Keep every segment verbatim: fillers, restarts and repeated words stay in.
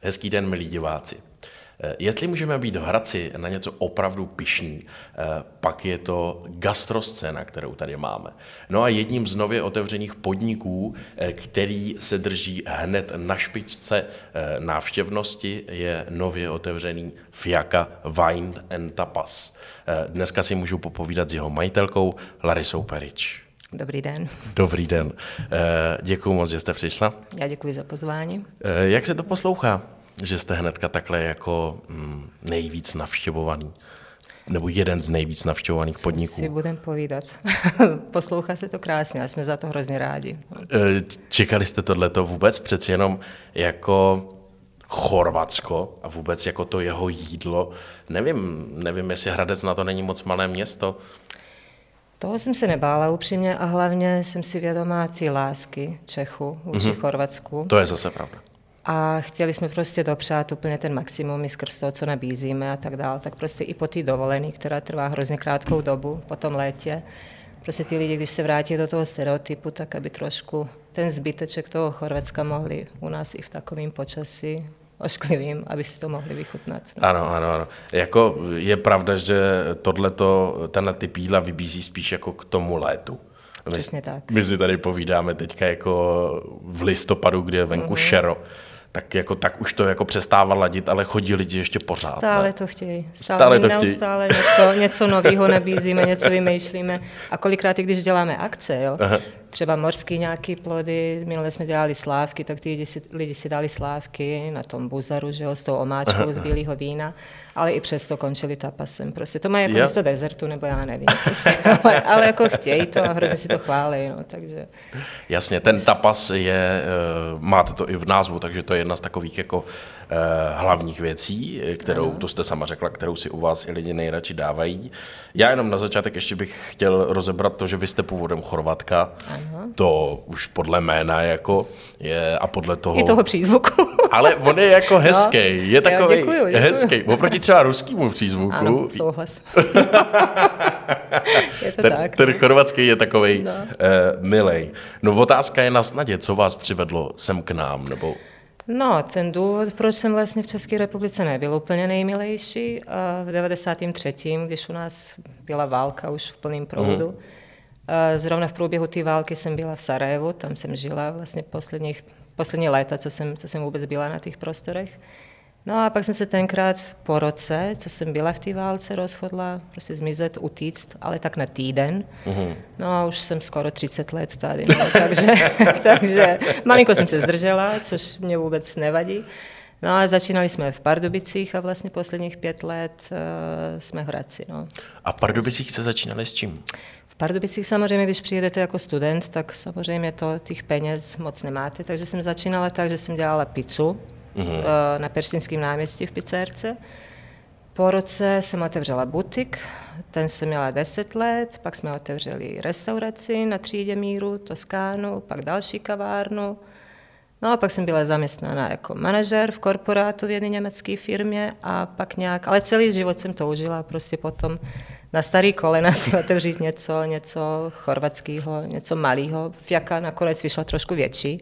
Hezký den, milí diváci. Jestli můžeme být v Hradci na něco opravdu pyšný, pak je to gastroscéna, kterou tady máme. No a jedním z nově otevřených podniků, který se drží hned na špičce návštěvnosti, je nově otevřený Fiaka Wine and Tapas. Dneska si můžu popovídat s jeho majitelkou Larisou Perič. Dobrý den. Dobrý den. Děkuju moc, že jste přišla. Já děkuji za pozvání. Jak se to poslouchá, že jste hnedka takhle jako nejvíc navštěvovaný, nebo jeden z nejvíc navštěvovaných Co podniků? Co si budem povídat. Poslouchá se to krásně a jsme za to hrozně rádi. Čekali jste tohleto vůbec? Přeci jenom jako Chorvatsko a vůbec jako to jeho jídlo. Nevím, nevím, jestli Hradec na to není moc malé město. Toho jsem se nebála upřímně a hlavně jsem si vědomá té lásky Čechu vůči mm-hmm. Chorvatsku. To je zase pravda. A chtěli jsme prostě dopřát úplně ten maximum i skrz toho, co nabízíme a tak dál. Tak prostě i po té dovolené, která trvá hrozně krátkou dobu, po tom létě, prostě ty lidi, když se vrátí do toho stereotypu, tak aby trošku ten zbyteček toho Chorvatska mohli u nás i v takovém počasí ošklivým, aby si to mohli vychutnat. No. Ano, ano, ano. Jako je pravda, že tohleto, tenhle typ jídla vybízí spíš jako k tomu létu. My, Přesně tak. My si tady povídáme teďka jako v listopadu, kdy je venku mm-hmm. šero. Tak, jako, tak už to jako přestává ladit, ale chodí lidi ještě pořád. Stále ne? to chtějí. Stále, Stále to chtějí. Neustále něco, něco nového nabízíme, něco vymýšlíme. A kolikrát, i když děláme akce, jo, třeba mořský nějaký plody, minule jsme dělali slávky, tak ty lidi si, lidi si dali slávky na tom buzaru, že jo, s tou omáčkou aha, z bílého vína, ale i přesto končili tapasem. Prostě to má jako místo desertu, nebo já nevím. Prostě, ale, ale jako chtějí to a hrozně si to chválí. No, takže. Jasně, ten tapas je, máte to i v názvu, takže to je jedna z takových jako eh, hlavních věcí, kterou, ano. to jste sama řekla, kterou si u vás i lidi nejradši dávají. Já jenom na začátek ještě bych chtěl rozebrat to, že vy jste původem Chorvatka. Ano. To už podle jména jako je a podle toho... I toho přízvuku. Ale on je jako hezký. No. Je takový jo, děkuju, děkuju. hezký. Oproti třeba ruskému přízvuku. Ano, souhlas. Je to ten, tak. Ten chorvatský je takovej no. eh, milej. No otázka je na snadě, co vás přivedlo sem k nám, nebo... No, ten důvod, proč jsem vlastně v České republice nebyl úplně nejmilejší, v devadesátém třetím, když u nás byla válka už v plném proudu, mm. zrovna v průběhu té války jsem byla v Sarajevu, tam jsem žila vlastně posledních, poslední léta, co jsem, co jsem vůbec byla na těch prostorech. No a pak jsem se tenkrát po roce, co jsem byla v té válce, rozhodla prostě zmizet, utíct, ale tak na týden. Uhum. No a už jsem skoro třicet let tady, no, takže, takže malinko jsem se zdržela, což mě vůbec nevadí. No a začínali jsme v Pardubicích a vlastně posledních pět let uh, jsme v Hradci. No. A v Pardubicích se začínali s čím? V Pardubicích samozřejmě, když přijedete jako student, tak samozřejmě to těch peněz moc nemáte, takže jsem začínala tak, že jsem dělala pizzu. Uhum. Na Perštinském náměstí v pizzerce. Po roce jsem otevřela butik, ten jsem měla deset let, pak jsme otevřeli restauraci na Třídě míru, Toskánu, pak další kavárnu. No a pak jsem byla zaměstnána jako manažer v korporátu v jedné německé firmě a pak nějak, ale celý život jsem to užila, prostě potom na starý kolena si otevřít něco, něco chorvatského, něco malého. Fiaka nakonec vyšla trošku větší,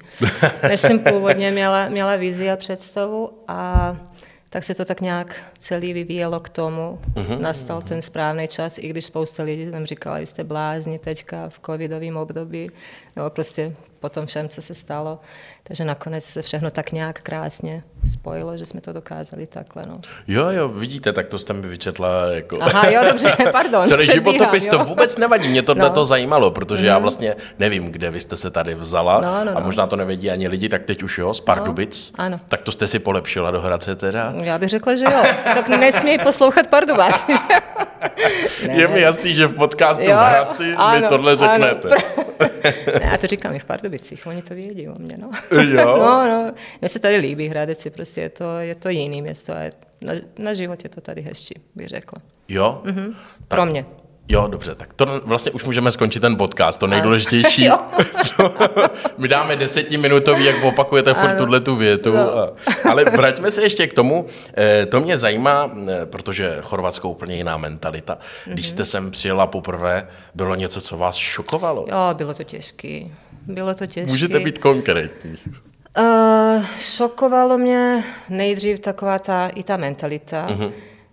než jsem původně měla, měla vizi a představu a tak se to tak nějak celý vyvíjelo k tomu. Uhum. Nastal ten správný čas, i když spousta lidí tam říkala, vy jste blázni teďka v covidovém období, nebo prostě po tom všem, co se stalo. Takže nakonec se všechno tak nějak krásně spojilo, že jsme to dokázali takhle. No. Jo, jo, vidíte, tak to jste mi vyčetla. Jako... Aha, jo, dobře, pardon. Celý životopis, to vůbec nevadí, mě tohle no. to zajímalo, protože mm. já vlastně nevím, kde vy jste se tady vzala no, no, no. a možná to nevědí ani lidi, tak teď už jo, z Pardubic, no, ano. tak to jste si polepšila do Hradce teda. Já bych řekla, že jo, tak nesmí poslouchat Pardubáci. Je mi jasný, že v podcastu jo, v Hradci ano, mi tohle řeknete. Ne, a to říkám i v Pardubicích, oni to vědí o mě, no. Jo. No, no, mně se tady líbí Hradec, je prostě je to, je to jiný město a na, na život je to tady hezčí, bych řekla. Jo? Mhm. Pro mě. Jo, dobře, tak to vlastně už můžeme skončit ten podcast, to nejdůležitější. My dáme desetiminutový, jak opakujete furt tuhletu větu. No. Ale vraťme se ještě k tomu, to mě zajímá, protože Chorvatsko úplně jiná mentalita. Když jste sem přijela poprvé, bylo něco, co vás šokovalo? Jo, bylo to těžké. Bylo to těžké. Můžete být konkrétní. Uh, šokovalo mě nejdřív taková ta, i ta mentalita, uh-huh.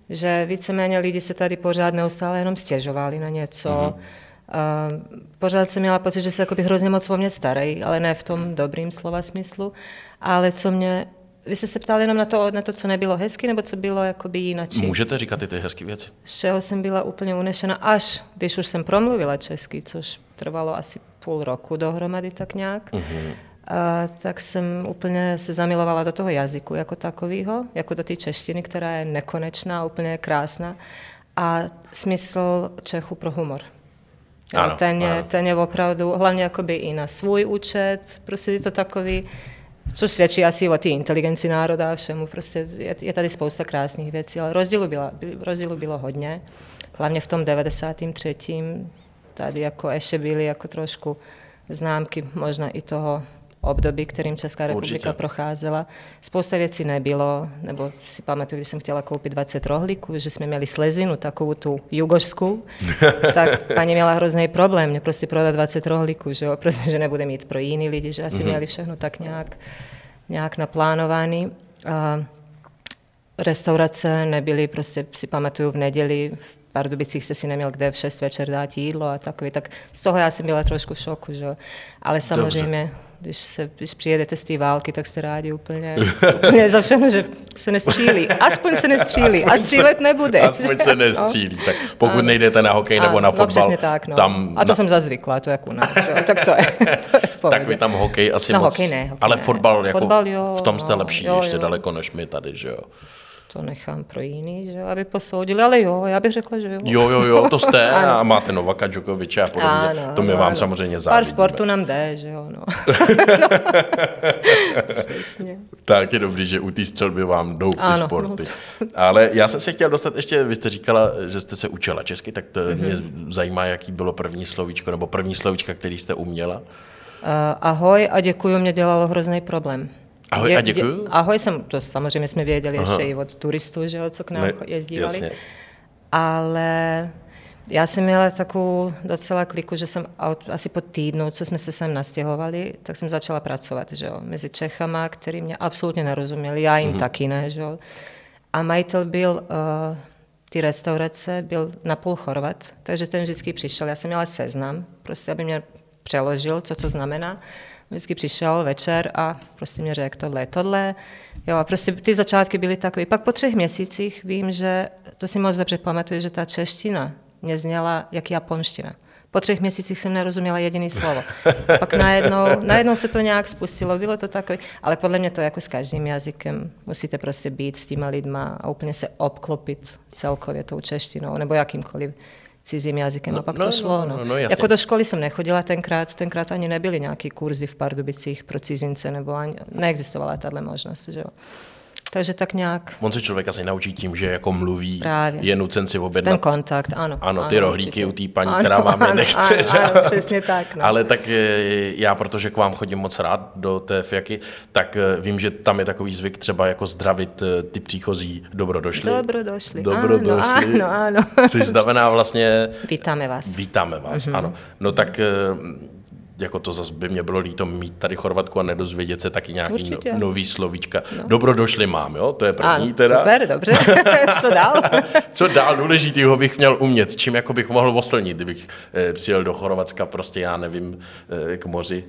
že víceméně lidi se tady pořád neustále jenom stěžovali na něco. Uh-huh. Uh, pořád jsem měla pocit, že se jakoby hrozně moc o mě starají, ale ne v tom dobrým slova smyslu. Ale co mě... Vy jste se ptali jenom na to, na to, co nebylo hezky, nebo co bylo jakoby jinačí. Můžete říkat i ty hezký věci? Z čeho jsem byla úplně unešena, až když už jsem promluvila česky, což trvalo asi půl roku dohromady tak nějak. Uh-huh. A tak jsem úplně se zamilovala do toho jazyku jako takového, jako do té češtiny, která je nekonečná, úplně krásná. A smysl Čechů pro humor. Ano, ten, je, ano. ten je opravdu, hlavně jakoby i na svůj účet, prostě je to takový, což svědčí asi o té inteligenci národa a všemu, prostě je, je tady spousta krásných věcí, ale rozdílu bylo, rozdílu bylo hodně, hlavně v tom devadesátém třetím tady jako ještě byly jako trošku známky možná i toho období, kterým Česká republika Určitě. procházela. Spousta věcí nebylo, nebo si pamatuju, když jsem chtěla koupit dvacet rohlíků, že jsme měli slezinu, takovou tu jugošskou, tak paní měla hrozný problém, mě prostě prodat dvacet rohlíků, že jo, prostě, že nebude mít pro jiný lidi, že asi mm-hmm. měli všechno tak nějak, nějak naplánovaný. A restaurace nebyly, prostě si pamatuju v neděli, v Pardubicích se si neměl kde v šest večer dát jídlo a takový, tak z toho já jsem byla trošku v šoku, že jo, ale samozřejmě... Dobře. Když, se, když přijedete z té války, tak jste rádi úplně, úplně za všechno, že se nestřílí. Aspoň se nestřílí. Aspoň a střílet se, nebude. Aspoň že? se nestřílí. No. Tak pokud ano. nejdete na hokej ano. nebo na fotbal, no, tak, no. tam... A to na... jsem zazvykla, to jak u nás. Tak to je, to je v pohodě. Tak vy tam hokej asi no, moc... Hokej ne, hokej ale fotbal, ne. Jako fotbal, jo, v tom jste no, lepší jo, ještě jo. daleko než my tady, že jo. To nechám pro jiný, že jo, aby posoudili, ale jo, já bych řekla, že jo. Jo, jo, jo, to jste a máte Novaka Djokoviče a podobně, ano, to my ano. vám samozřejmě závidíme. Pár sportu nám jde, že jo, no. no. Přesně. Tak je dobrý, že u té střelby vám jdou ano, ty sporty. No to... Ale já jsem se chtěl dostat ještě, vy jste říkala, že jste se učila česky, tak to mm-hmm. mě zajímá, jaký bylo první slovíčko, nebo první slovíčka, který jste uměla. Uh, ahoj a děkuju, mě dělalo hrozný problém. Ahoj a děkuju. Ahoj jsem, to samozřejmě jsme věděli Aha. ještě i od turistů, že, co k nám ne, jezdívali. Jasně. Ale já jsem měla takovou docela kliku, že jsem asi po týdnu, co jsme se sem nastěhovali, tak jsem začala pracovat, že jo, mezi Čechama, který mě absolutně nerozuměli, já jim mm-hmm. taky ne, že jo. A majitel byl, uh, ty restaurace, byl napůl Chorvat, takže ten vždycky přišel. Já jsem měla seznam, prostě aby mě přeložil, co to znamená. Vždycky přišel večer a prostě mě řekl tohle, tohle. Jo, a prostě ty začátky byly takové. Pak po třech měsících vím, že to si moc dobře pamatuju, že ta čeština mě zněla jak japonština. Po třech měsících jsem nerozuměla jediné slovo. Pak najednou, najednou se to nějak spustilo, bylo to takové. Ale podle mě to jako s každým jazykem. Musíte prostě být s těma lidma a úplně se obklopit celkově tou češtinou nebo jakýmkoliv cizím jazykem, no, a pak no, to šlo. No. No, no, jako do školy jsem nechodila tenkrát, tenkrát ani nebyly nějaký kurzy v Pardubicích pro cizince, nebo ani, neexistovala tato možnost, že jo. Takže tak nějak... On se člověk asi naučí tím, že jako mluví, Právě. je nucen si objednat. Ten kontakt, ano. Ano, ty ano, rohlíky určitě. U té paní, ano, která máme ano, nechce. Ano, ano, ano, přesně tak. No. Ale tak já, protože k vám chodím moc rád do té fiaky, tak vím, že tam je takový zvyk třeba jako zdravit ty příchozí dobrodošli. Dobrodošli, dobrodošli. Ano, ano, ano. Což znamená vlastně... Vítáme vás. Vítáme vás, mm-hmm. ano. No tak... Jako to zase by mě bylo líto mít tady Chorvatku a nedozvědět se taky nějaký no, nový slovíčka. No. Dobrodošli mám, jo? To je první ano, teda. Super, dobře. Co dál? Co dál důležitýho bych měl umět? Čím jako bych mohl oslnit, kdybych eh, přijel do Chorvatska, prostě já nevím, eh, k moři.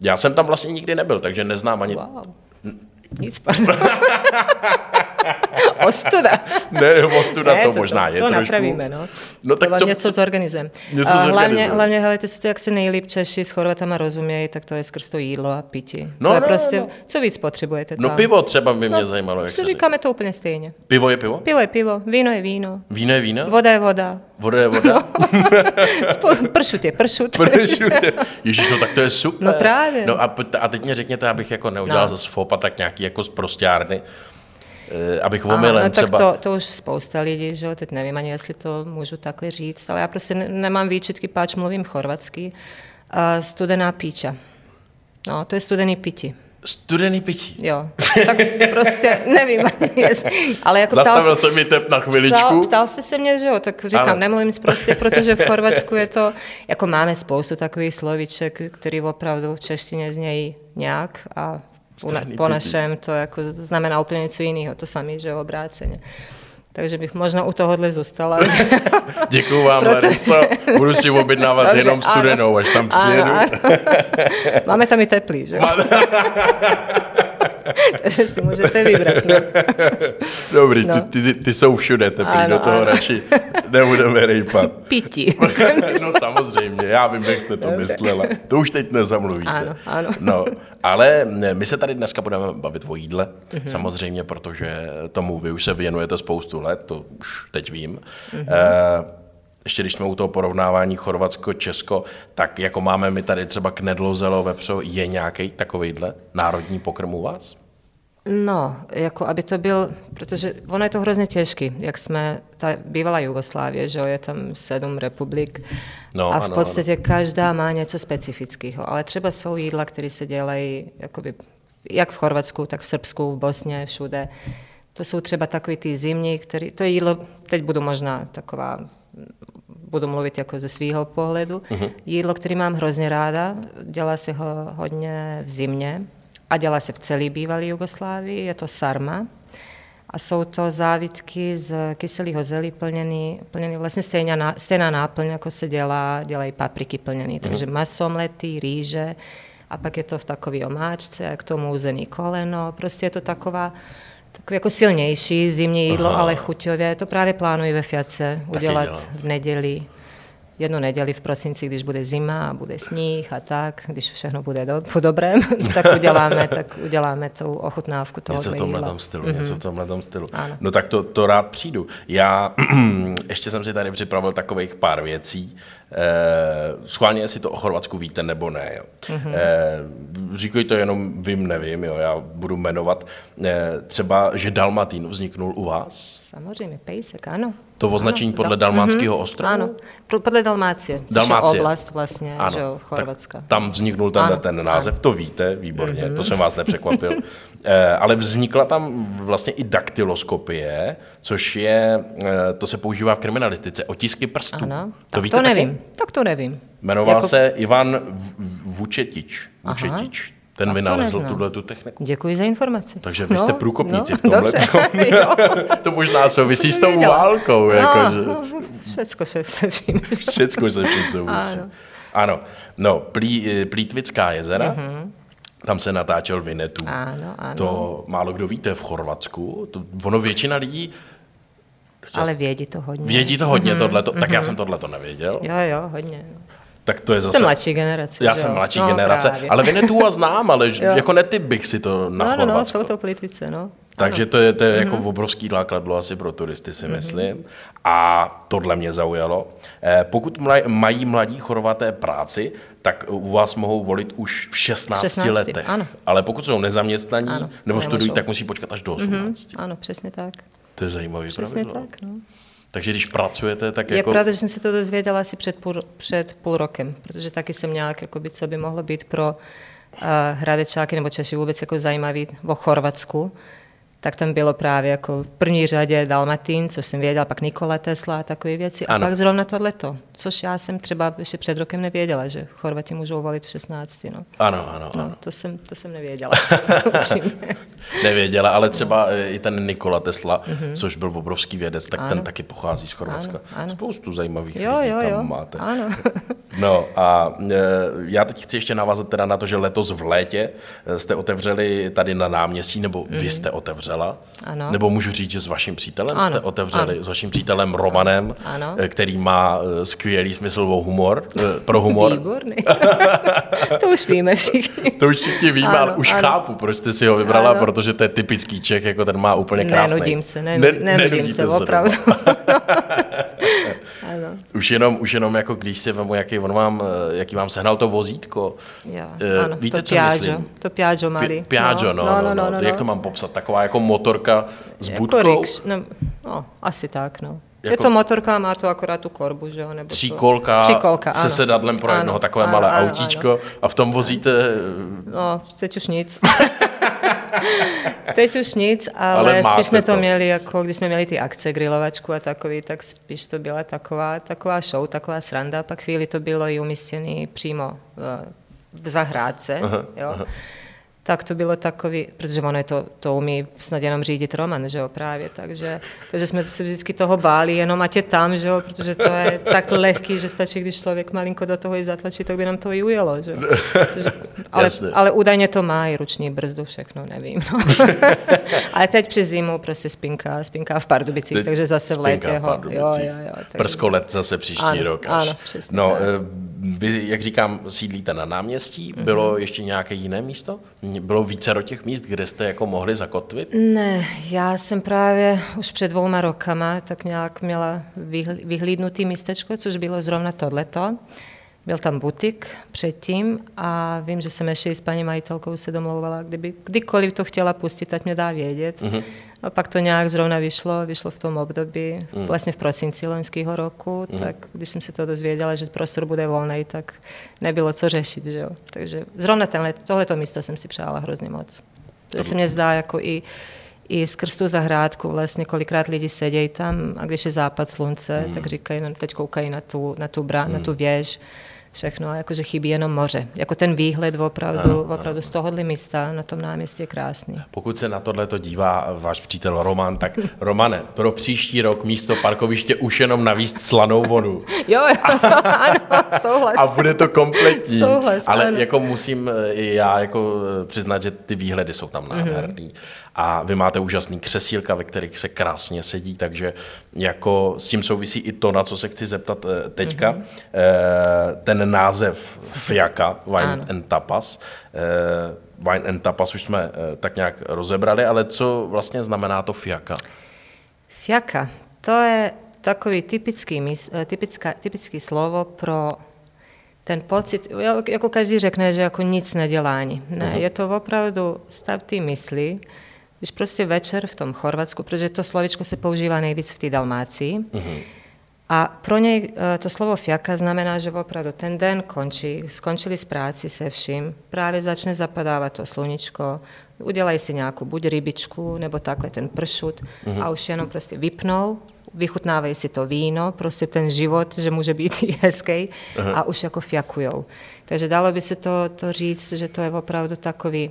Já jsem tam vlastně nikdy nebyl, takže neznám ani... Wow. Nic, pardon. Ostuda. Ne, ostuda ne, to, to možná to, je to trošku. To napravíme, no. no tak co, něco zorganizujeme. Něco zorganizujeme. Hlavně, hlavně helejte se to, jak se nejlíp Češi s Chorvatama rozumějí, tak to je skrz to jídlo a pití. No, to je no, prostě, no. co víc potřebujete tam. No pivo třeba by mě no, zajímalo, jak se říká. Říkáme to úplně stejně. Pivo je pivo? Pivo je pivo, víno je víno. Víno je víno? Voda je voda. Voda je voda. No. Pršut je pršut. Pršut je. Ježiš, no tak to je super. No právě. No a, a teď mě řekněte, abych jako neudělal no. zase fopa, tak nějaký jako z prostěrny, abych omylem no, třeba... To, to už spousta lidí, že jo, teď nevím ani, jestli to můžu takhle říct, ale já prostě nemám výčitky, páč mluvím chorvatsky. Uh, studená píča. No, to je studený pití. Studený pití. Jo, tak prostě nevím, ale jako zastavil jste, se mi tep na chviličku. Ptal jste se mě, že jo, tak říkám, ano. nemluvím prostě, protože v Chorvatsku je to, jako máme spoustu takových slovíček, který opravdu v češtině znějí nějak a strany po našem to jako znamená úplně něco jiného, to samé, že obráceně. Takže bych možná u tohohle zůstala. Že... Děkuju vám, protože... Larico. Budu si objednávat takže, jenom studenou, až tam přijedu. Ano, ano. Máme tam i teplý, že? Takže si můžete vybrat. No. Dobrý, no. Ty, ty, ty jsou všude teplý, ano, do toho ano. Radši nebudeme rejpat. Pití. No samozřejmě, já vím, jak jste to Dobře. myslela. To už teď nezamluvíte. Ano, ano. No, ale my se tady dneska budeme bavit o jídle, mhm. samozřejmě, protože tomu vy už se věnujete spoustu let, to už teď vím. Mhm. E- Ještě když jsme u toho porovnávání Chorvatsko-Česko, tak jako máme my tady třeba knedlo, zelo, vepřo, je nějaký takovejhle národní pokrm u vás? No, jako aby to byl, protože ono je to hrozně těžký, jak jsme, ta bývala Jugoslávie, že je tam sedm republik no, a v ano, podstatě ano. každá má něco specifického, ale třeba jsou jídla, které se dělají jakoby, jak v Chorvatsku, tak v Srbsku, v Bosně, všude. To jsou třeba takový ty zimní, který, to je jídlo, teď budu možná taková, budu mluvit jako ze svýho pohledu. Uh-huh. Jídlo, který mám hrozně ráda, dělá se ho hodně v zimě a dělá se v celé bývalé Jugoslávii, je to sarma a jsou to závitky z kyselého zelí plněný, plněný vlastně stejná, stejná náplň, jako se dělá, dělají papriky plněný, uh-huh. takže maso mletý, rýže a pak je to v takové omáčce a k tomu uzený koleno, prostě je to taková tak jako silnější zimní jídlo, Aha. ale chuťově. To právě plánuji ve Fiace udělat v neděli, jednu neděli v prosinci, když bude zima a bude sníh a tak, když všechno bude do, po dobrém, tak uděláme, tak uděláme tu ochutnávku toho jídla. Něco v tomhle stylu, mm-hmm. něco v tomhle stylu. Ano. No tak to, to rád přijdu. Já ještě jsem si tady připravil takových pár věcí. Eh, schválně, jestli to o Chorvatsku víte nebo ne. Jo. Mm-hmm. Eh, říkají to jenom vím, nevím, jo, já budu jmenovat. Eh, třeba, že Dalmatín vzniknul u vás? Samozřejmě, pejsek, ano. To označení ano, podle dalmátského mm-hmm, ostrova? Ano, podle Dalmácie, Dalmácie. Což je oblast vlastně, ano, že jo, Chorvatska. Tam vzniknul ten, ano, ten název, ano. To víte, výborně, mm-hmm. to jsem vás nepřekvapil. eh, ale vznikla tam vlastně i daktyloskopie, což je, eh, to se používá v kriminalistice, otisky prstů. Ano, to, víte to nevím. Tak to nevím. Jmenoval jako... se Ivan Vučetič. Vučetič. Ten vynalezl tuhletu techniku. Děkuji za informaci. Takže vy no, jste průkopníci no, v tomhle. To možná souvisí s tou válkou. Jako, no, že... no, všecko se vším. Všecko se vším souvisí. Ano. ano. No, plí, Plítvická jezera. Mm-hmm. Tam se natáčel Vinetu. Ano, ano. To málo kdo víte v Chorvatsku. To, ono většina lidí... Čas... Ale vědí to hodně. Vědí to hodně, mm-hmm, tohleto, mm-hmm. tak já jsem tohleto nevěděl. Jo, jo, hodně. Tak to je zase... Jste mladší generace. Já jo? jsem mladší no, generace, právě. Ale Vinetúa znám, ale jako netyp bych si to na no, Chorvatsko. No, no, jsou to Plitvice, no. Takže to je, to je mm-hmm. jako obrovský lákadlo asi pro turisty, si mm-hmm. myslím. A tohle mě zaujalo. Eh, pokud mla, mají mladí Chorvaté práci, tak u vás mohou volit už v šestnácti letech. Ano. Ale pokud jsou nezaměstnaní ano, nebo nemůžou. studují, tak musí počkat až do osmnácti. Mm-hmm. Ano, přesně tak. To je zajímavý Přesně pravidlo. Tak, no. Takže když pracujete, tak je jako... Je pravda, že jsem se to dozvěděla asi před půl, před půl rokem, protože taky jsem nějak, jakoby, co by mohlo být pro uh, Hradečáky nebo Češi vůbec jako zajímavý o Chorvatsku, tak tam bylo právě jako v první řadě Dalmatín, což jsem věděla, pak Nikola Tesla a takové věci, ano. a pak zrovna tohleto, což já jsem třeba ještě před rokem nevěděla, že Chorvati můžou volit v šestnácti. No. Ano, ano, no, ano. To jsem, to jsem nevěděla. Nevěděla, ale třeba i ten Nikola Tesla, mm-hmm. což byl obrovský vědec, tak ano. ten taky pochází z Chorvatska. Ano, ano. Spoustu zajímavých jo, lidí jo, tam jo. máte. Ano. No a e, já teď chci ještě navázat teda na to, že letos v létě jste otevřeli tady na náměstí, nebo mm-hmm. vy jste otevřela, ano. nebo můžu říct, že s vaším přítelem ano. jste otevřeli, ano. s vaším přítelem Romanem, ano. který má skvělý smysl o humor, pro humor. Výborný. To už víme všichni. To už všichni víme, ale už ano. chápu, proč jste si ho vybrala, ano. protože to je typický Čech, jako ten má úplně krásný. Nenudím se, ne, ne, nenudím se, opravdu. Ano. Už jenom, už jenom jako když si vemu, jaký on vám, jaký vám sehnal to vozítko. Jo, ano, víte, to co Piaggio, myslím? To Piaggio malý. Piaggio, no, no, no, no, no, no, no. Jak to mám popsat? Taková jako motorka s jako budkou? Rikš, no, no, asi tak, no. Jako je to motorka, má to akorát tu korbu, že jo? Nebo tříkolka, tříkolka se sedadlem pro jednoho, takové ano, malé ano, autíčko ano. a v tom vozíte... No, teď už nic. Teď už nic, ale, ale spíš jsme to, to měli, jako když jsme měli ty akce, grilovačku a takový, tak spíš to byla taková, taková show, taková sranda, pak chvíli to bylo i umístěný přímo v, v zahrádce, aha, jo. Aha. tak to bilo takový, protože ono je to, to umí snad jenom řídit Roman, že jo, právě, takže, takže jsme se vždycky toho báli, jenom ať je tam, že jo, protože to je tak lehký, že stačí, když člověk malinko do toho i zatlačí, tak by nám to i ujelo, že jo. Takže, ale, ale údajně to má i ruční brzdu, všechno, nevím, no. Ale teď přes zimu prostě spinká, spinká v Pardubicích, teď takže zase v létě ho. Jo, jo, jo, takže... Prsko let zase příští ano, rok až. Ano, přesně. No, vy, jak říkám, sídlíte na náměstí, mm-hmm. Bylo ještě nějaké jiné místo? Bylo vícero těch míst, kde jste jako mohli zakotvit? Ne, já jsem právě už před dvouma rokama tak nějak měla vyhlídnutý místečko, což bylo zrovna tohleto. Byl tam butik předtím a vím, že jsem ještě s paní majitelkou se domlouvala, kdyby kdykoliv to chtěla pustit, ať mě dá vědět. Mm-hmm. A pak to nějak zrovna vyšlo, vyšlo v tom období, mm. vlastně v prosinci loňského roku, mm. tak když jsem se to dozvěděla, že prostor bude volný, tak nebylo co řešit, že jo. Takže zrovna tenhle, tohleto místo jsem si přála hrozně moc. To se mně zdá jako i I skrz tu zahrádku vlastně kolikrát lidi sedějí tam a když je západ slunce, mm. tak říkají, no, teď koukají na tu, na tu, brá, mm. na tu věž, všechno, a jakože chybí jenom moře. Jako ten výhled opravdu, opravdu z tohohle místa na tom náměstí je krásný. Pokud se na tohle to dívá váš přítel Roman, tak Romane, pro příští rok místo parkoviště už jenom navíst slanou vodu. Jo, ano, souhlas. A bude to kompletní. Souhlas, ale ano. Jako musím já jako přiznat, že ty výhledy jsou tam nádherný. Mm-hmm. A vy máte úžasný křesílka, ve kterých se krásně sedí, takže jako s tím souvisí i to, na co se chci zeptat teďka. Mm-hmm. Ten název Fiaka, Wine ano. and Tapas. Wine and Tapas už jsme tak nějak rozebrali, ale co vlastně znamená to Fiaka? Fiaka, to je takový typický, typická, typický slovo pro ten pocit, jako každý řekne, že jako nic nedělání. Ne, uh-huh. Je to opravdu stav ty mysli, když prostě večer v tom Chorvatsku, protože to slovičko se používá nejvíc v té Dalmácii, uh-huh. a pro něj to slovo fiaka znamená, že opravdu ten den končí, skončili s práci se vším, právě začne zapadávat to sluníčko, udělají si nějakou buď rybičku, nebo takhle ten pršut, uh-huh. a už jenom prostě vypnou, vychutnávají si to víno, prostě ten život, že může být i hezký, aha. a už jako fiakujou. Takže dalo by se to, to říct, že to je opravdu takový,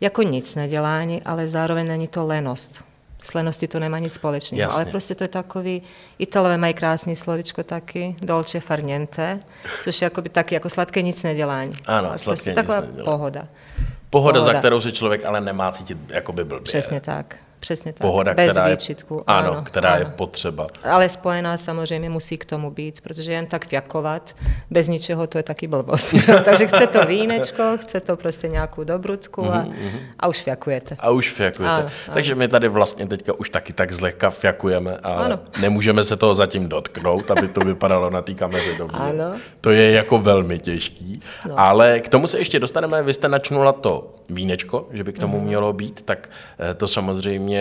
jako nic nedělání, ale zároveň není to lenost. S leností to nemá nic společného, jasně. ale prostě to je takový, Italové mají krásný slovičko taky, dolce far niente, což je jakoby taky jako sladké nic nedělání. Ano, sladké prostě nic taková nedělání. Pohoda. Pohoda, pohoda, za kterou se člověk ale nemá cítit jakoby blbě. Přesně tak. Přesně tak. Pohoda, bez výčitku. Je, ano, ano, která ano. je potřeba. Ale spojená samozřejmě musí k tomu být, protože jen tak fiakovat, bez ničeho to je taky blbost. Takže chce to vínečko, chce to prostě nějakou dobrutku a, a už fiakujete. A už fiakujete. Ano, takže ano. my tady vlastně teďka už taky tak zlehka fiakujeme, ale ano. nemůžeme se toho zatím dotknout, aby to vypadalo na té kameře dobře. Ano. To je jako velmi těžký, no. ale k tomu se ještě dostaneme. Vy jste načnula to vínečko, že by k tomu mělo být, tak to samozřejmě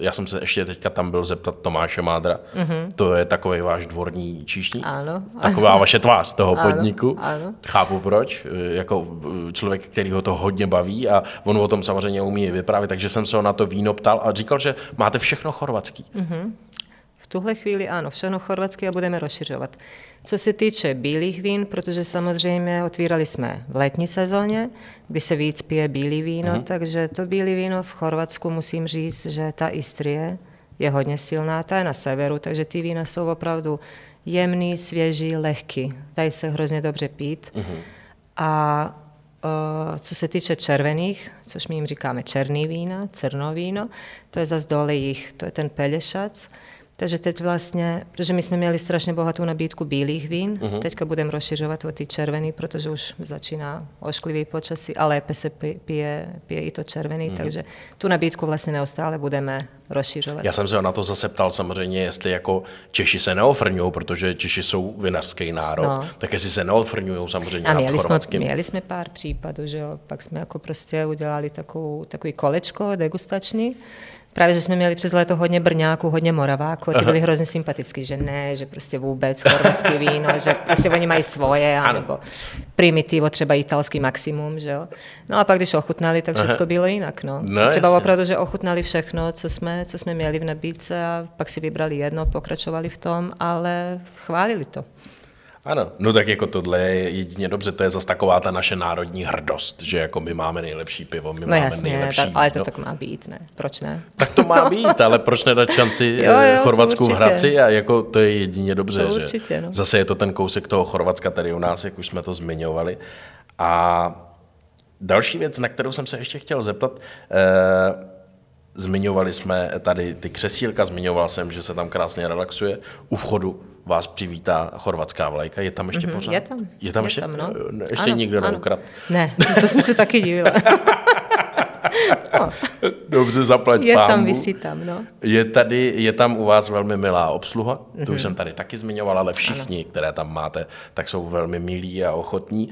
já jsem se ještě teďka tam byl zeptat Tomáše Mádra, mm-hmm. to je takový váš dvorní číšník, ano, taková ano. vaše tvář z toho ano, podniku, ano. chápu proč, jako člověk, který ho to hodně baví a on o tom samozřejmě umí vyprávět, takže jsem se ho na to víno ptal a říkal, že máte všechno chorvatský. Mm-hmm. V tuhle chvíli ano, všechno chorvatské a budeme rozšiřovat. Co se týče bílých vín, protože samozřejmě otvírali jsme v letní sezóně, kdy se víc pije bílý víno, mm-hmm. takže to bílé víno v Chorvatsku musím říct, že ta Istrie je hodně silná, ta je na severu, takže ty vína jsou opravdu jemný, svěží, lehký, dají se hrozně dobře pít. Mm-hmm. A co se týče červených, což my jim říkáme černý vína, crno víno, to je zase dole jich, to je ten pelješac. Takže teď vlastně, protože my jsme měli strašně bohatou nabídku bílých vín, uh-huh. teďka budeme rozšiřovat o ty červený, protože už začíná ošklivý počasí, ale lépe se pije, pije i to červený, uh-huh. takže tu nabídku vlastně neustále budeme rozšiřovat. Já jsem se na to zase ptal samozřejmě, jestli jako Češi se neofrňují, protože Češi jsou vinařský národ, no. tak jestli se neofrňují samozřejmě a nad chorvatským. Měli jsme pár případů, že jo, pak jsme jako prostě udělali takovou, takový kolečko degustační. Právě, že jsme měli přes léto hodně Brňáků, hodně Moraváků, ty byli hrozně sympatický, že ne, že prostě vůbec chorvatské víno, že prostě oni mají svoje, anebo primitivo, třeba italský maximum, že jo. No a pak, když ochutnali, tak všechno bylo jinak, no. no třeba jasně. opravdu, že ochutnali všechno, co jsme, co jsme měli v nabídce a pak si vybrali jedno, pokračovali v tom, ale chválili to. Ano, no tak jako tohle je jedině dobře, to je zase taková ta naše národní hrdost, že jako my máme nejlepší pivo, my no máme jasně, nejlepší. No jasně, ale to no. tak má být, ne? Proč ne? Tak to má být, ale proč nedat šanci jo, jo, chorvatskou Hradci a jako to je jedině dobře, to určitě, že? No. Zase je to ten kousek toho Chorvatska tady u nás, jak už jsme to zmiňovali. A další věc, na kterou jsem se ještě chtěl zeptat, eh, zmiňovali jsme tady ty křesílka, zmiňoval jsem, že se tam krásně relaxuje. U vchodu vás přivítá chorvatská vlajka. Je tam ještě mm-hmm, pořád? Je tam. Je tam je ještě? Tam, no. Ještě ano, nikdo neukradl. Ne, to jsem se taky dívala. No. Dobře, zaplať je pámbu. Tam, visí tam, no. Je, tady, je tam u vás velmi milá obsluha, mm-hmm. to už jsem tady taky zmiňovala, ale všichni, ano. které tam máte, tak jsou velmi milí a ochotní.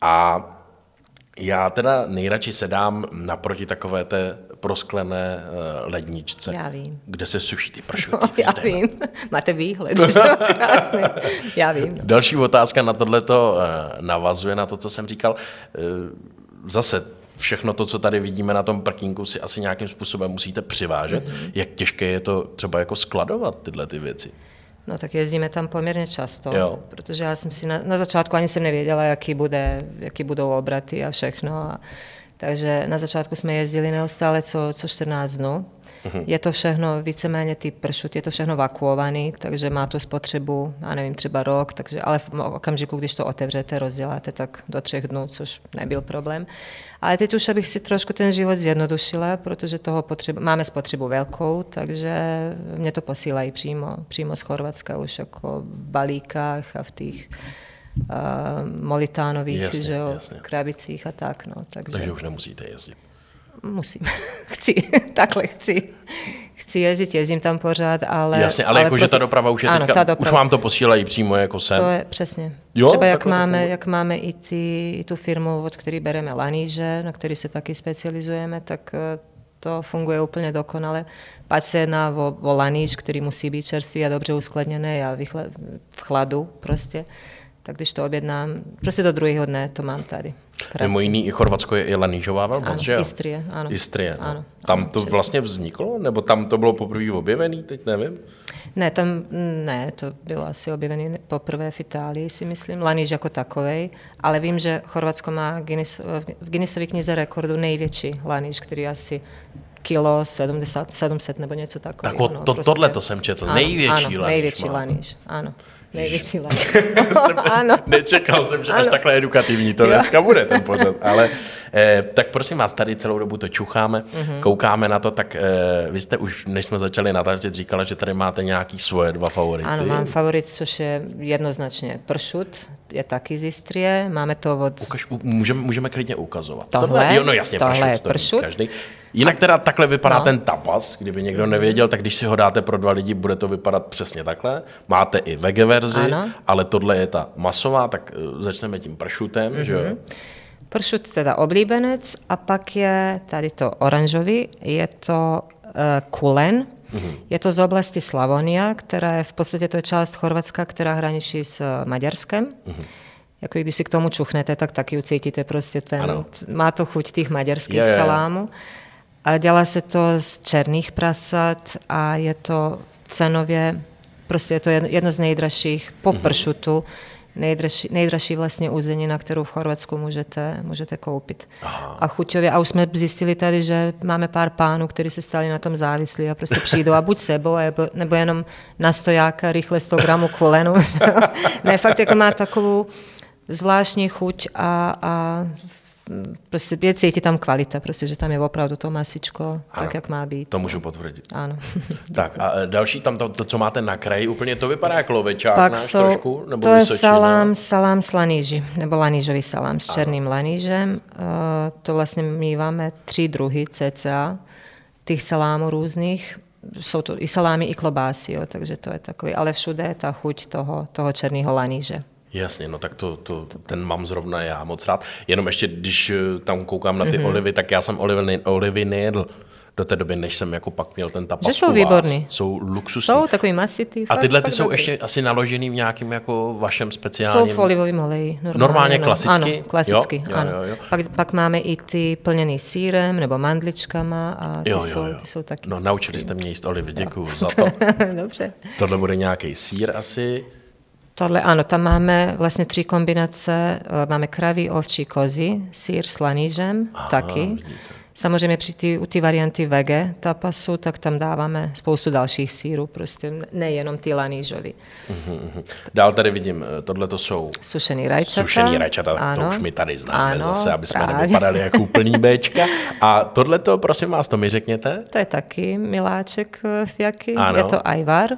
A já teda nejradši sedám naproti takové té prosklené ledničce, já vím. Kde se suší ty pršuty. No, já vím, máte výhled, krásný. Já vím. No. Další otázka na tohleto navazuje, na to, co jsem říkal. Zase všechno to, co tady vidíme na tom parkinku, si asi nějakým způsobem musíte přivážet. Mm-hmm. Jak těžké je to třeba jako skladovat tyhle ty věci? No tak jezdíme tam poměrně často, jo. Protože já jsem si na, na začátku ani jsem nevěděla, jaký, bude, jaký budou obraty a všechno. A, takže na začátku jsme jezdili neustále co, co čtrnáct dnů. Mhm. Je to všechno víceméně ty pršut, je to všechno vakuovaný, takže má tu spotřebu, já nevím, třeba rok, takže, ale v okamžiku, když to otevřete, rozděláte tak do třech dnů, což nebyl problém. Ale teď už abych si trošku ten život zjednodušila, protože toho potřebu, máme spotřebu velkou, takže mě to posílají přímo, přímo z Chorvatska už jako v balíkách a v těch uh, molitánových jasně, že, jasně. krabicích a tak. No, takže... takže už nemusíte jezdit. Musím. Chci. Takhle chci. Chci jezdit, jezdím tam pořád, ale... Jasně, ale, ale jakože proto... ta doprava už je ano, teďka, doprava. Už vám to posílají přímo jako sem. To je, přesně. Jo, třeba jak máme, jak máme i, ty, i tu firmu, od které bereme laníže, na který se taky specializujeme, tak to funguje úplně dokonale. Pak se jedná o, o laníž, který musí být čerstvý a dobře uskladněný a v chladu prostě. Tak když to objednám, prostě do druhého dne to mám tady. Mimo jiný, i Chorvatsko je i lanížová velmoc, že jo? Istrie, ano. Istrie, no. ano, tam ano, to česný. Vlastně vzniklo? Nebo tam to bylo poprvé objevené, teď nevím? Ne, tam ne, to bylo asi objevené poprvé v Itálii, si myslím, laníž jako takovej, ale vím, že Chorvatsko má Guinness, v Guinnessově knize rekordu největší laníž, který asi... kilo, sedm set nebo něco takového. Tak no, to, prostě. Tohle to jsem četl, ano, největší laníž. Největší laníž, ano. Největší laníž. Ano. Nečekal jsem, že ano. až takhle edukativní to jo. dneska bude ten pořad. Ale, eh, tak prosím vás, tady celou dobu to čucháme, mm-hmm. koukáme na to, tak eh, vy jste už, než jsme začali natáčet, říkala, že tady máte nějaký svoje dva favority. Ano, mám favorit, což je jednoznačně pršut, je taky z Istrie, máme to od... Ukaž, u, můžeme, můžeme klidně ukazovat. Tohle, tohle jo, no jasně, tohle pršut. Každý. Jinak teda takhle vypadá no. ten tapas, kdyby někdo nevěděl, tak když si ho dáte pro dva lidi, bude to vypadat přesně takhle. Máte i vege verzi, ano. ale tohle je ta masová, tak začneme tím pršutem, mm-hmm. že jo? Pršut teda oblíbenec a pak je tady to oranžový, je to uh, kulen, mm-hmm. je to z oblasti Slavonia, která je v podstatě to je část Chorvatska, která hraničí s Maďarskem. Mm-hmm. Jako když si k tomu čuchnete, tak taky ucítíte prostě ten, ano. má to chuť těch maďarských je, salámů. Je. A dělá se to z černých prasat a je to cenově, prostě je to jedno z nejdražších po pršutu, nejdražší, nejdražší vlastně uzenina, kterou v Chorvatsku můžete, můžete koupit. Aha. A chuťově, a už jsme zjistili tady, že máme pár pánů, kteří se stali na tom závislí a prostě přijdou a buď sebou, nebo jenom na stojáka, rychle sto gramů kulenu. Ne, fakt jako má takovou zvláštní chuť a... a prostě je cítí tam kvalita, prostě, že tam je opravdu to masičko, ano, tak jak má být. To můžu potvrdit. Ano. Tak a další tam, to, to co máte na kraji, úplně to vypadá jak lovečák pak náš jsou, trošku? Nebo to Vysočina? Je salám, salám s laníži, nebo lanížový salám s černým lanížem. To vlastně míváme tři druhy cca, těch salámů různých. Jsou to i salámy, i klobásy, jo, takže to je takový, ale všude je ta chuť toho, toho černého laníže. Jasně, no tak to, to, ten mám zrovna já moc rád. Jenom ještě, když tam koukám na ty mm-hmm. olivy, tak já jsem olivy, olivy nejedl do té doby, než jsem jako pak měl ten tapas. Že jsou výborný. Jsou luxusní. Jsou takový masitý. A tyhle ty jsou dobrý. Ještě asi naložený v nějakém jako vašem speciálním... Jsou v olivovém oleji. Normálně, normálně no. klasicky? Ano, klasicky, jo, ano. Jo, jo, jo. Pak, pak máme i ty plněný sýrem nebo mandličkama a ty, jo, jo, jo. Jsou, ty jsou taky... No naučili jste mě jíst olivy, děkuju za to. Dobře. Tohle bude nějaký sýr asi... Tohle, ano, tam máme vlastně tři kombinace. Máme kraví, ovčí, kozy, sír s lanížem, aha, taky. Vidíte. Samozřejmě při ty, u ty varianty vege tapasu, tak tam dáváme spoustu dalších sírů, prostě nejenom ty lanížovi. Uh-huh. Dál tady vidím, tohle to jsou sušený rajčata. Sušený rajčata, ano, to už my tady známe, ano, zase, aby jsme právě nevypadali jako úplný béčka. A tohle to, prosím vás, to mi řekněte? To je taky miláček fiaky, ano. Je to ajvar.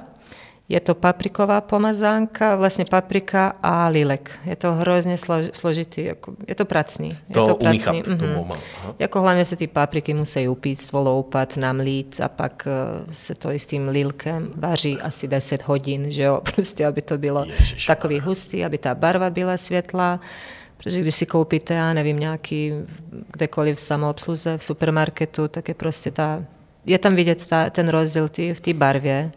Je to papriková pomazánka, vlastně paprika a lilek. Je to hrozně složitý, jako, je to pracný. Je to, to pracný. Umíchat, mm-hmm. tomu, jako hlavně se ty papriky musí upít, voloupat, namlít a pak uh, se to i s tím lilkem vaří asi deset hodin, že jo? Prostě, aby to bylo Ježiš, takový hustý, aby ta barva byla světlá. Protože když si koupíte, já nevím, nějaký kdekoliv v samoobsluze, v supermarketu, tak je prostě ta, je tam vidět ta, ten rozdíl tý, v té barvě.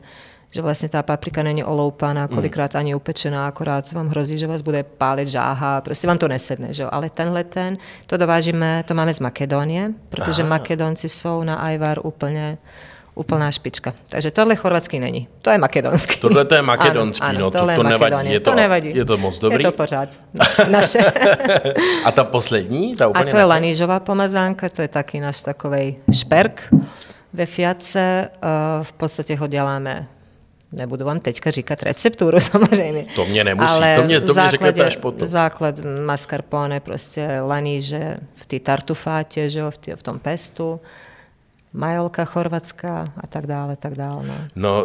Že vlastně ta paprika není oloupaná, kolikrát ani upečená, akorát vám hrozí, že vás bude pálit žáha, prostě vám to nesedne, že? Ale tenhle ten, to dovážíme, to máme z Makedonie, protože aha, Makedonci jsou na ajvar úplně úplná špička. Takže tohle chorvatský není, to je makedonský. Tohle to je makedonský, ano, ano, no, to, to nevadí. Je to, to nevadí. Je to moc dobrý. Je to pořád naše. naše. A ta poslední? Ta úplně a to je lanížová pomazánka, to je taky náš takovej šperk. Ve fiace uh, v podstatě ho děláme. Nebudu vám teďka říkat recepturu, samozřejmě. To mě nemusí, ale to mě, to mě řeknete až potom. Základ mascarpone, prostě laníže v té tartufátě, že, v, tý, v tom pestu, majolka chorvatská a tak dále, tak dále. No, no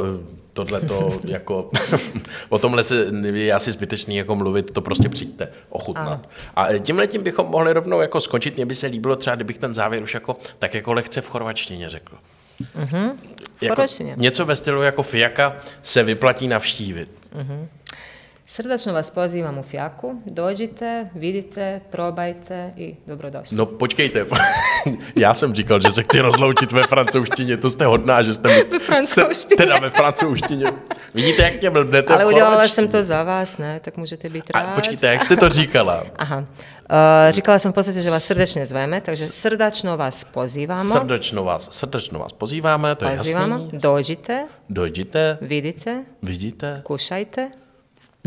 tohle to jako, o tomhle se, je asi zbytečný jako mluvit, to prostě přijďte ochutnat. Ano. A tímhletím bychom mohli rovnou jako skončit, mně by se líbilo třeba, kdybych ten závěr už jako, tak jako lehce v chorvačtině řekl. Uh-huh. Jako něco ve stylu jako Fiaka se vyplatí navštívit. Uh-huh. Srdačno vás pozývám u Fiaku, dojdete, vidíte, probajte i dobrodošli. No počkejte, já jsem říkal, že se chci rozloučit ve francouzštině, to jste hodná, že jste ve francouzštině. Se, teda ve francouzštině. Vidíte, jak mě blbnete. Ale udělala jsem to za vás, ne, tak můžete být rád. A počkejte, jak jste to říkala? Aha. Uh, říkala jsem v podstatě, že vás srdečně zveme, takže srdačno vás pozýváme. Srdačno vás, srdačno vás pozýváme, to je pozýváme, jasný. Dojdete. Dojdete. Vidíte. Vidíte. Kušajte.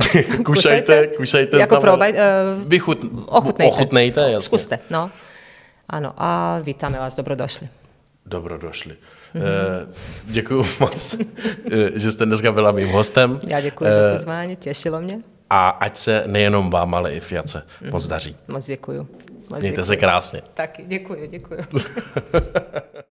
Kušajte, kušajte, kušajte jako znamená, probaj, uh, vychut, ochutnejte, ochutnejte jasně. Zkuste, no. Ano, a vítáme vás, dobrodošli. Dobrodošli. Mm-hmm. E, děkuju moc, že jste dneska byla mým hostem. Já děkuji e, za pozvání, těšilo mě. A ať se nejenom vám, ale i Fiace mm-hmm. moc daří. Moc děkuju. Moc Mějte děkuju. se krásně. Taky, děkuju, děkuju.